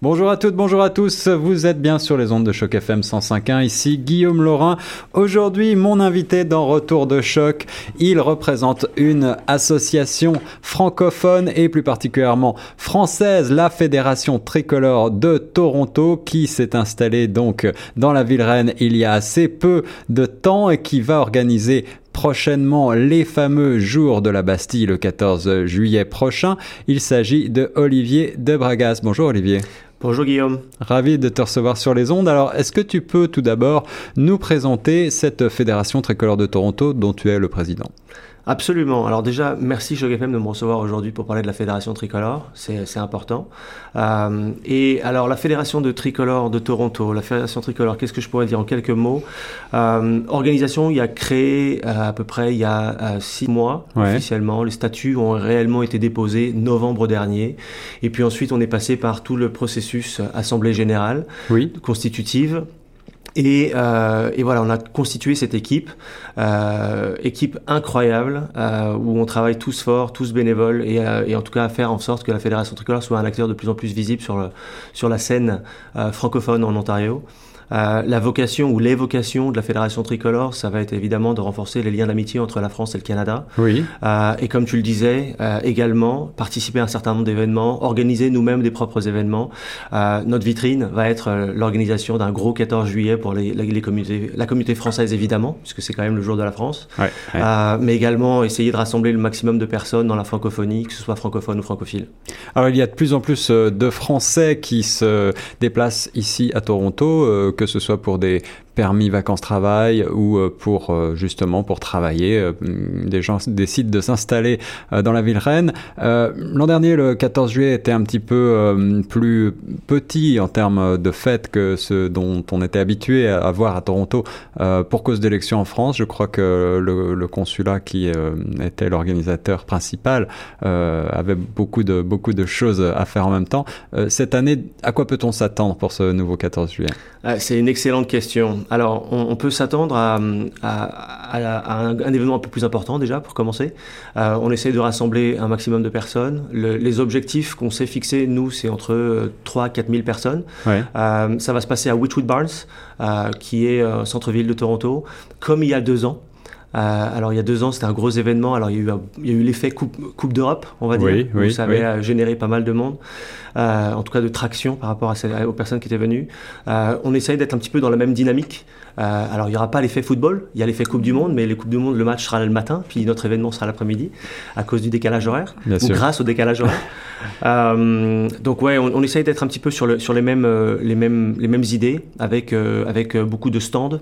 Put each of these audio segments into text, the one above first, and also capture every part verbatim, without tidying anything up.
Bonjour à toutes, bonjour à tous, vous êtes bien sur les ondes de Choc F M cent cinq point un, ici Guillaume Laurin. Aujourd'hui, mon invité dans Retour de Choc, il représente une association francophone et plus particulièrement française, la Fédération Tricolore de Toronto, qui s'est installée donc dans la ville reine il y a assez peu de temps et qui va organiser prochainement les fameux jours de la Bastille le quatorze juillet prochain. Il s'agit de Olivier Debregeas. Bonjour Olivier. Bonjour Guillaume. Ravi de te recevoir sur les ondes. Alors, est-ce que tu peux tout d'abord nous présenter cette Fédération Tricolore de Toronto dont tu es le président ? Absolument. Alors déjà, merci Choc F M de me recevoir aujourd'hui pour parler de la Fédération Tricolore. C'est, c'est important. Euh, et alors, la Fédération de Tricolore de Toronto, la Fédération Tricolore, qu'est-ce que je pourrais dire en quelques mots ? euh, Organisation, il y a créé euh, à peu près il y a euh, six mois ouais. officiellement. Les statuts ont réellement été déposés novembre dernier. Et puis ensuite, on est passé par tout le processus Assemblée Générale oui. constitutive. Et, euh, et voilà, on a constitué cette équipe, euh, équipe incroyable, euh, où on travaille tous forts, tous bénévoles, et, euh, et en tout cas à faire en sorte que la Fédération Tricolore soit un acteur de plus en plus visible sur, le, sur la scène euh, francophone en Ontario. Euh, la vocation ou les vocations de la Fédération Tricolore, ça va être évidemment de renforcer les liens d'amitié entre la France et le Canada. Oui. Euh, et comme tu le disais, euh, également participer à un certain nombre d'événements, organiser nous-mêmes des propres événements. Euh, notre vitrine va être euh, l'organisation d'un gros quatorze juillet pour les, les, les communautés, la communauté française évidemment, puisque c'est quand même le jour de la France. Ouais, ouais. Euh, mais également essayer de rassembler le maximum de personnes dans la francophonie, que ce soit francophone ou francophile. Alors il y a de plus en plus euh, de Français qui se déplacent ici à Toronto, euh, que ce soit pour des permis vacances-travail ou pour justement pour travailler. Des gens décident de s'installer dans la ville reine. L'an dernier, le quatorze juillet était un petit peu plus petit en termes de fêtes que ce dont on était habitué à voir à Toronto pour cause d'élections en France. Je crois que le, le consulat qui était l'organisateur principal avait beaucoup de, beaucoup de choses à faire en même temps. Cette année, à quoi peut-on s'attendre pour ce nouveau quatorze juillet ? C'est une excellente question. Alors, on, on peut s'attendre à, à, à, à un, un événement un peu plus important déjà, pour commencer. Euh, on essaie de rassembler un maximum de personnes. Le, les objectifs qu'on s'est fixés, nous, c'est entre trois à quatre mille personnes. Ouais. Euh, ça va se passer à Wychwood Barns, euh, qui est euh, centre-ville de Toronto, comme il y a deux ans. Euh, alors il y a deux ans c'était un gros événement. Alors il y a eu, il y a eu l'effet coupe, coupe d'Europe, on va dire, oui, oui, ça avait oui. généré pas mal de monde, euh, en tout cas de traction par rapport à ces, aux personnes qui étaient venues. Euh, on essaye d'être un petit peu dans la même dynamique. Euh, alors il n'y aura pas l'effet football, il y a l'effet coupe du monde, mais les coupes du monde, le match sera le matin, puis notre événement sera l'après-midi à cause du décalage horaire, Bien ou sûr. grâce au décalage horaire. euh, donc ouais, on, on essaye d'être un petit peu sur, le, sur les, mêmes, euh, les, mêmes, les mêmes idées avec, euh, avec euh, beaucoup de stands.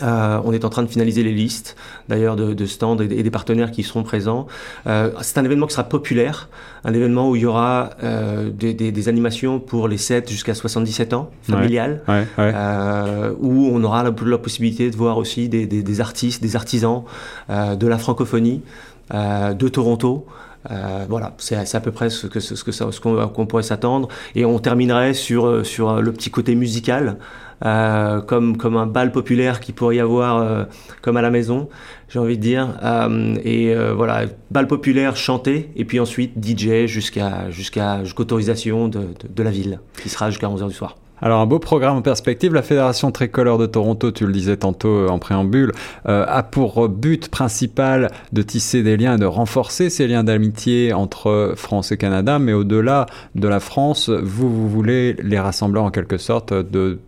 Euh, on est en train de finaliser les listes, d'ailleurs, de, de stands et, et des partenaires qui seront présents. Euh, c'est un événement qui sera populaire, un événement où il y aura euh, des, des, des animations pour les sept jusqu'à soixante-dix-sept ans, familiales, ouais, ouais, ouais. Euh, où on aura la, la possibilité de voir aussi des, des, des artistes, des artisans euh, de la francophonie, euh, de Toronto. Euh, voilà, c'est, c'est à peu près ce, que, ce, que ça, ce qu'on, qu'on pourrait s'attendre. Et on terminerait sur, sur le petit côté musical, euh, comme, comme un bal populaire qu'il pourrait y avoir euh, comme à la maison, j'ai envie de dire. Euh, et euh, voilà, bal populaire chanté, et puis ensuite D J jusqu'à, jusqu'à, jusqu'autorisation de, de, de la ville, qui sera jusqu'à onze heures du soir. Alors un beau programme en perspective. La Fédération Tricolore de Toronto, tu le disais tantôt en préambule, euh, a pour but principal de tisser des liens et de renforcer ces liens d'amitié entre France et Canada, mais au-delà de la France, vous, vous voulez les rassembler en quelque sorte de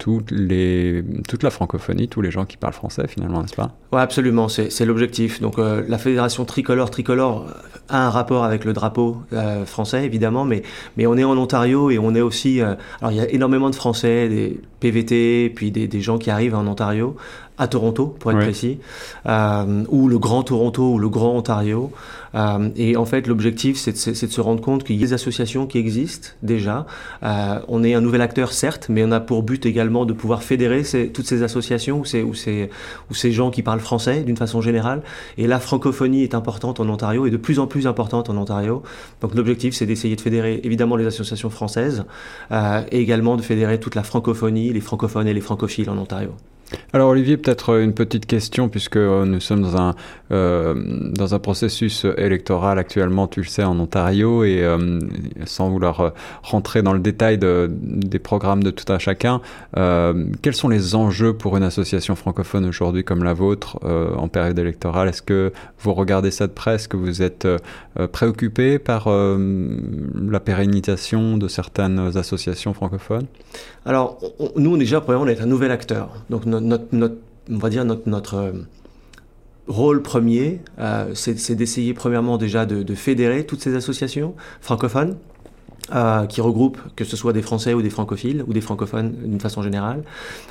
Toute, les, toute la francophonie, tous les gens qui parlent français finalement, n'est-ce pas ? Oui, absolument, c'est, c'est l'objectif. Donc euh, la Fédération Tricolore, Tricolore a un rapport avec le drapeau euh, français évidemment, mais, mais on est en Ontario et on est aussi... Euh, alors il y a énormément de Français, des P V T, puis des, des gens qui arrivent en Ontario, à Toronto pour être oui. précis, euh, ou le Grand Toronto ou le Grand Ontario. Euh, et en fait l'objectif c'est de, c'est de se rendre compte qu'il y a des associations qui existent déjà. Euh, on est un nouvel acteur certes, mais on a pour but également de pouvoir fédérer ces, toutes ces associations ou ces, ou, ces, ou ces gens qui parlent français d'une façon générale. Et la francophonie est importante en Ontario et de plus en plus importante en Ontario. Donc l'objectif, c'est d'essayer de fédérer évidemment les associations françaises euh, et également de fédérer toute la francophonie, les francophones et les francophiles en Ontario. Alors Olivier, peut-être une petite question, puisque nous sommes dans un, euh, dans un processus électoral actuellement, tu le sais, en Ontario, et euh, sans vouloir rentrer dans le détail de, des programmes de tout un chacun, euh, quels sont les enjeux pour une association francophone aujourd'hui comme la vôtre euh, en période électorale? Est-ce que vous regardez ça de près? Est-ce que vous êtes euh, préoccupé par euh, la pérennisation de certaines associations francophones? Alors, on, nous, déjà, premièrement, on est un nouvel acteur. Donc, notre, notre, notre, on va dire notre, notre rôle premier, euh, c'est, c'est d'essayer, premièrement, déjà de, de fédérer toutes ces associations francophones euh, qui regroupent, que ce soit des Français ou des francophiles, ou des francophones d'une façon générale,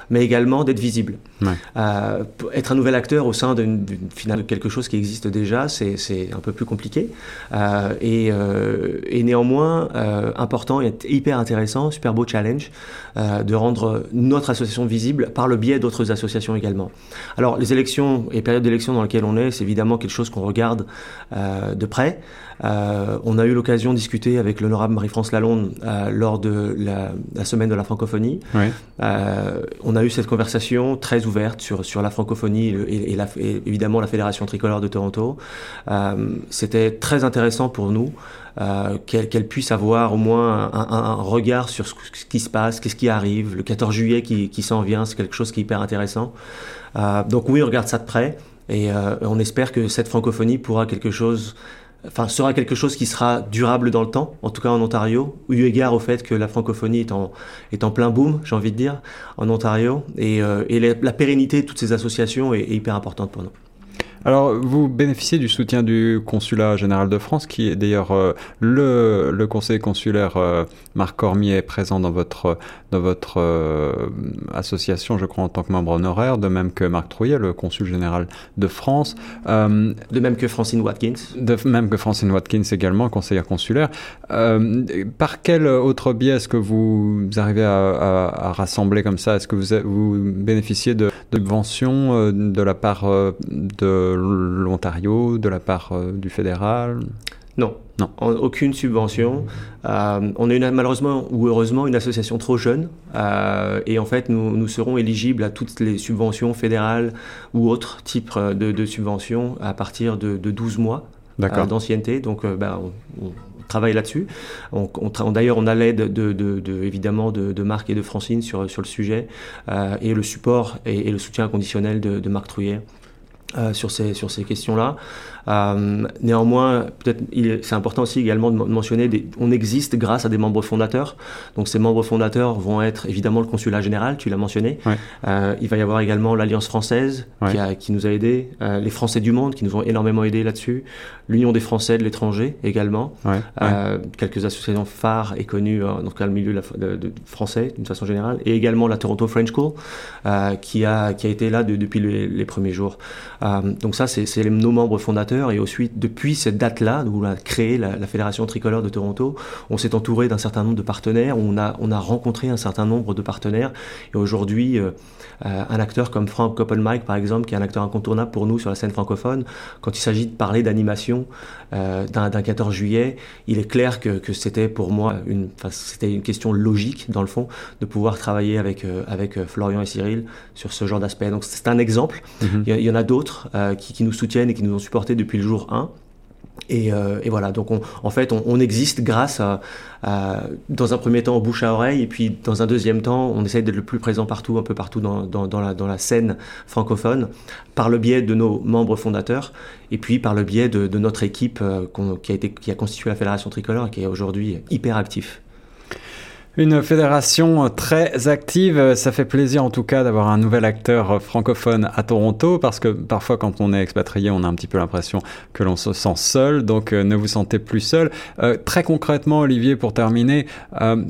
mais également d'être visible. Ouais. Euh, être un nouvel acteur au sein d'une, d'une, finalement, de quelque chose qui existe déjà, c'est, c'est un peu plus compliqué. Euh, et, euh, et néanmoins, euh, important et hyper intéressant, super beau challenge, euh, de rendre notre association visible par le biais d'autres associations également. Alors, les élections et périodes d'élections dans lesquelles on est, c'est évidemment quelque chose qu'on regarde euh, de près. Euh, on a eu l'occasion de discuter avec l'honorable Marie-France Lalonde euh, lors de la, la semaine de la francophonie. Oui. Euh, on a eu cette conversation très ouverte sur, sur la francophonie et, et, la, et évidemment la Fédération Tricolore de Toronto. Euh, c'était très intéressant pour nous euh, qu'elle, qu'elle puisse avoir au moins un, un, un regard sur ce, ce qui se passe, qu'est-ce qui arrive. Le quatorze juillet qui, qui s'en vient, c'est quelque chose qui est hyper intéressant. Euh, donc oui, on regarde ça de près et euh, on espère que cette francophonie pourra quelque chose... Enfin, sera quelque chose qui sera durable dans le temps, en tout cas en Ontario, eu égard au fait que la francophonie est en, est en plein boom, j'ai envie de dire, en Ontario, et, euh, et la, la pérennité de toutes ces associations est, est hyper importante pour nous. Alors, vous bénéficiez du soutien du Consulat général de France, qui est d'ailleurs euh, le, le conseiller consulaire euh, Marc Cormier est présent dans votre, dans votre euh, association, je crois, en tant que membre honoraire, de même que Marc Trouillet, le consul général de France. Euh, de même que Francine Watkins. De même que Francine Watkins également, conseillère consulaire. Euh, par quel autre biais est-ce que vous arrivez à, à, à rassembler comme ça? Est-ce que vous, vous bénéficiez de subventions euh, de la part euh, de l'Ontario, de la part euh, du fédéral? Non, non. En, aucune subvention. Euh, on est une, malheureusement ou heureusement une association trop jeune euh, et en fait nous, nous serons éligibles à toutes les subventions fédérales ou autres types de, de subventions à partir de, de douze mois euh, d'ancienneté. Donc euh, bah, on, on travaille là-dessus. On, on tra- d'ailleurs, on a l'aide de, de, de, évidemment de, de Marc et de Francine sur, sur le sujet euh, et le support et, et le soutien inconditionnel de, de Marc Trouillet. Euh, sur ces sur ces questions-là. Euh, néanmoins, peut-être il, c'est important aussi également de mentionner des, on existe grâce à des membres fondateurs. Donc ces membres fondateurs vont être évidemment le Consulat général, tu l'as mentionné. Ouais. Euh, il va y avoir également l'Alliance française ouais. qui a qui nous a aidés, euh, les Français du monde qui nous ont énormément aidés là-dessus, l'Union des Français de l'étranger également. Ouais. Ouais. Euh, quelques associations phares et connues euh, dans le milieu de la, de, de français d'une façon générale, et également la Toronto French School euh, qui a qui a été là de, depuis les, les premiers jours. Euh, donc ça, c'est, c'est nos membres fondateurs. Et ensuite, depuis cette date-là, où on a créé la, la Fédération Tricolore de Toronto, on s'est entouré d'un certain nombre de partenaires, on a, on a rencontré un certain nombre de partenaires. Et aujourd'hui, euh, euh, un acteur comme Franck Coppelmike, par exemple, qui est un acteur incontournable pour nous sur la scène francophone, quand il s'agit de parler d'animation euh, d'un, d'un quatorze juillet, il est clair que, que c'était pour moi, une, enfin, c'était une question logique, dans le fond, de pouvoir travailler avec, euh, avec Florian et Cyril sur ce genre d'aspect. Donc c'est un exemple. Mm-hmm. Il, y a, il y en a d'autres. Euh, qui, qui nous soutiennent et qui nous ont supportés depuis le jour un. Et, euh, et voilà, donc on, en fait, on, on existe grâce à, à, dans un premier temps, au bouche à oreille, et puis dans un deuxième temps, on essaye d'être le plus présent partout, un peu partout dans, dans, dans, la, dans la scène francophone, par le biais de nos membres fondateurs, et puis par le biais de, de notre équipe euh, qu'on, qui, a été, qui a constitué la Fédération Tricolore et qui est aujourd'hui hyper active. Une fédération très active, ça fait plaisir en tout cas d'avoir un nouvel acteur francophone à Toronto, parce que parfois quand on est expatrié, on a un petit peu l'impression que l'on se sent seul, donc ne vous sentez plus seul. Euh, très concrètement, Olivier, pour terminer, euh,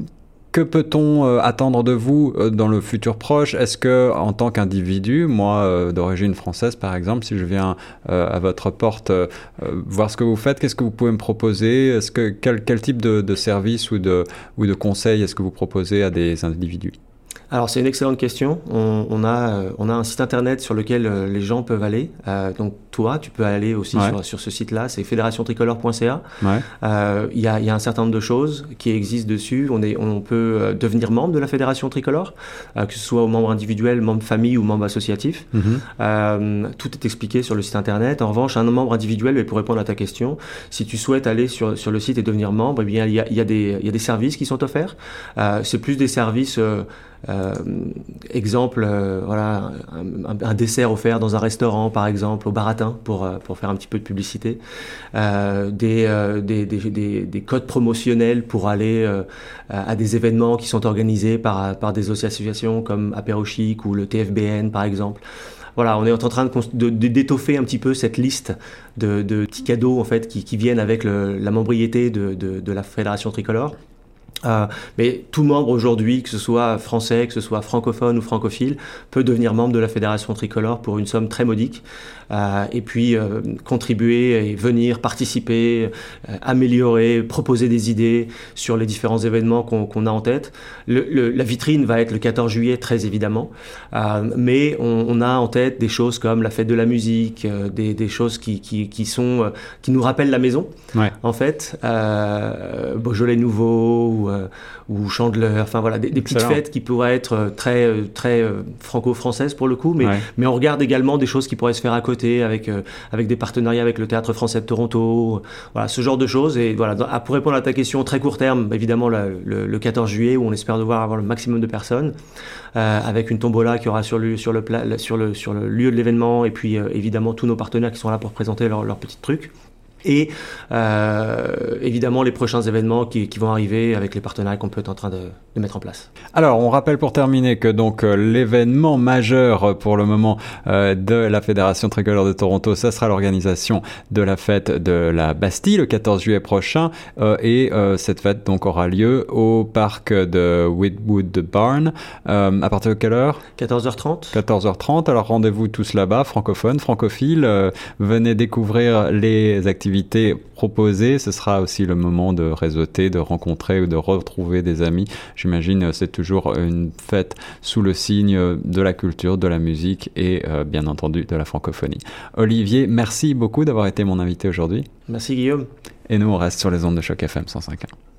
que peut-on euh, attendre de vous euh, dans le futur proche? Est-ce que, en tant qu'individu, moi euh, d'origine française par exemple, si je viens euh, à votre porte euh, voir ce que vous faites, qu'est-ce que vous pouvez me proposer? Est-ce que quel, quel type de, de service ou de ou de conseils est-ce que vous proposez à des individus? Alors c'est une excellente question. On, on, a, on a un site internet sur lequel les gens peuvent aller. Euh, donc toi, tu peux aller aussi ouais. sur, sur ce site-là, c'est fédération tricolore point c a. Il ouais. euh, y, y a un certain nombre de choses qui existent dessus. On, est, on peut devenir membre de la Fédération Tricolore, euh, que ce soit membre individuel, membre famille ou membre associatif. Mm-hmm. Euh, tout est expliqué sur le site internet. En revanche, un membre individuel, et pour répondre à ta question, si tu souhaites aller sur, sur le site et devenir membre, eh bien, il y a, y a des, y a des services qui sont offerts. Euh, c'est plus des services... Euh, Euh, exemple, euh, voilà, un, un dessert offert dans un restaurant, par exemple, au baratin, pour, pour faire un petit peu de publicité, euh, des, euh, des, des, des, des codes promotionnels pour aller euh, à des événements qui sont organisés par, par des associations comme Aperochic ou le T F B N, par exemple. Voilà, on est en train de, de, de, d'étoffer un petit peu cette liste de, de petits cadeaux en fait, qui, qui viennent avec le, la membriété de, de, de la Fédération Tricolore. Euh, mais tout membre aujourd'hui, que ce soit français, que ce soit francophone ou francophile, peut devenir membre de la Fédération Tricolore pour une somme très modique euh, et puis euh, contribuer et venir participer, euh, améliorer, proposer des idées sur les différents événements qu'on, qu'on a en tête. Le, le, la vitrine va être le quatorze juillet, très évidemment, euh, mais on, on a en tête des choses comme la fête de la musique, euh, des, des choses qui, qui, qui, sont, euh, qui nous rappellent la maison, ouais. en fait, euh, Beaujolais nouveau ou Euh, ou chandeleur, enfin voilà, des, des petites fêtes qui pourraient être très, très euh, franco-françaises pour le coup, mais, ouais. mais on regarde également des choses qui pourraient se faire à côté avec, euh, avec des partenariats avec le Théâtre français de Toronto, voilà, ce genre de choses. Et voilà, à, pour répondre à ta question, très court terme, évidemment la, le, le quatorze juillet, où on espère devoir avoir le maximum de personnes, euh, avec une tombola qui aura sur le, sur le, pla, sur le, sur le lieu de l'événement, et puis euh, évidemment tous nos partenaires qui sont là pour présenter leurs leur petits trucs. Et euh, évidemment les prochains événements qui, qui vont arriver avec les partenariats qu'on peut être en train de, de mettre en place. Alors on rappelle pour terminer que donc l'événement majeur pour le moment euh, de la Fédération Tricolore de Toronto, ça sera l'organisation de la fête de la Bastille le quatorze juillet prochain, euh, et euh, cette fête donc aura lieu au parc de Wychwood Barns euh, à partir de quelle heure ? quatorze heures trente. quatorze heures trente, alors rendez-vous tous là-bas, francophones, francophiles, euh, venez découvrir les activités proposée. Ce sera aussi le moment de réseauter, de rencontrer ou de retrouver des amis. J'imagine c'est toujours une fête sous le signe de la culture, de la musique et euh, bien entendu de la francophonie. Olivier, merci beaucoup d'avoir été mon invité aujourd'hui. Merci Guillaume. Et nous on reste sur les ondes de Choc F M cent cinq virgule un.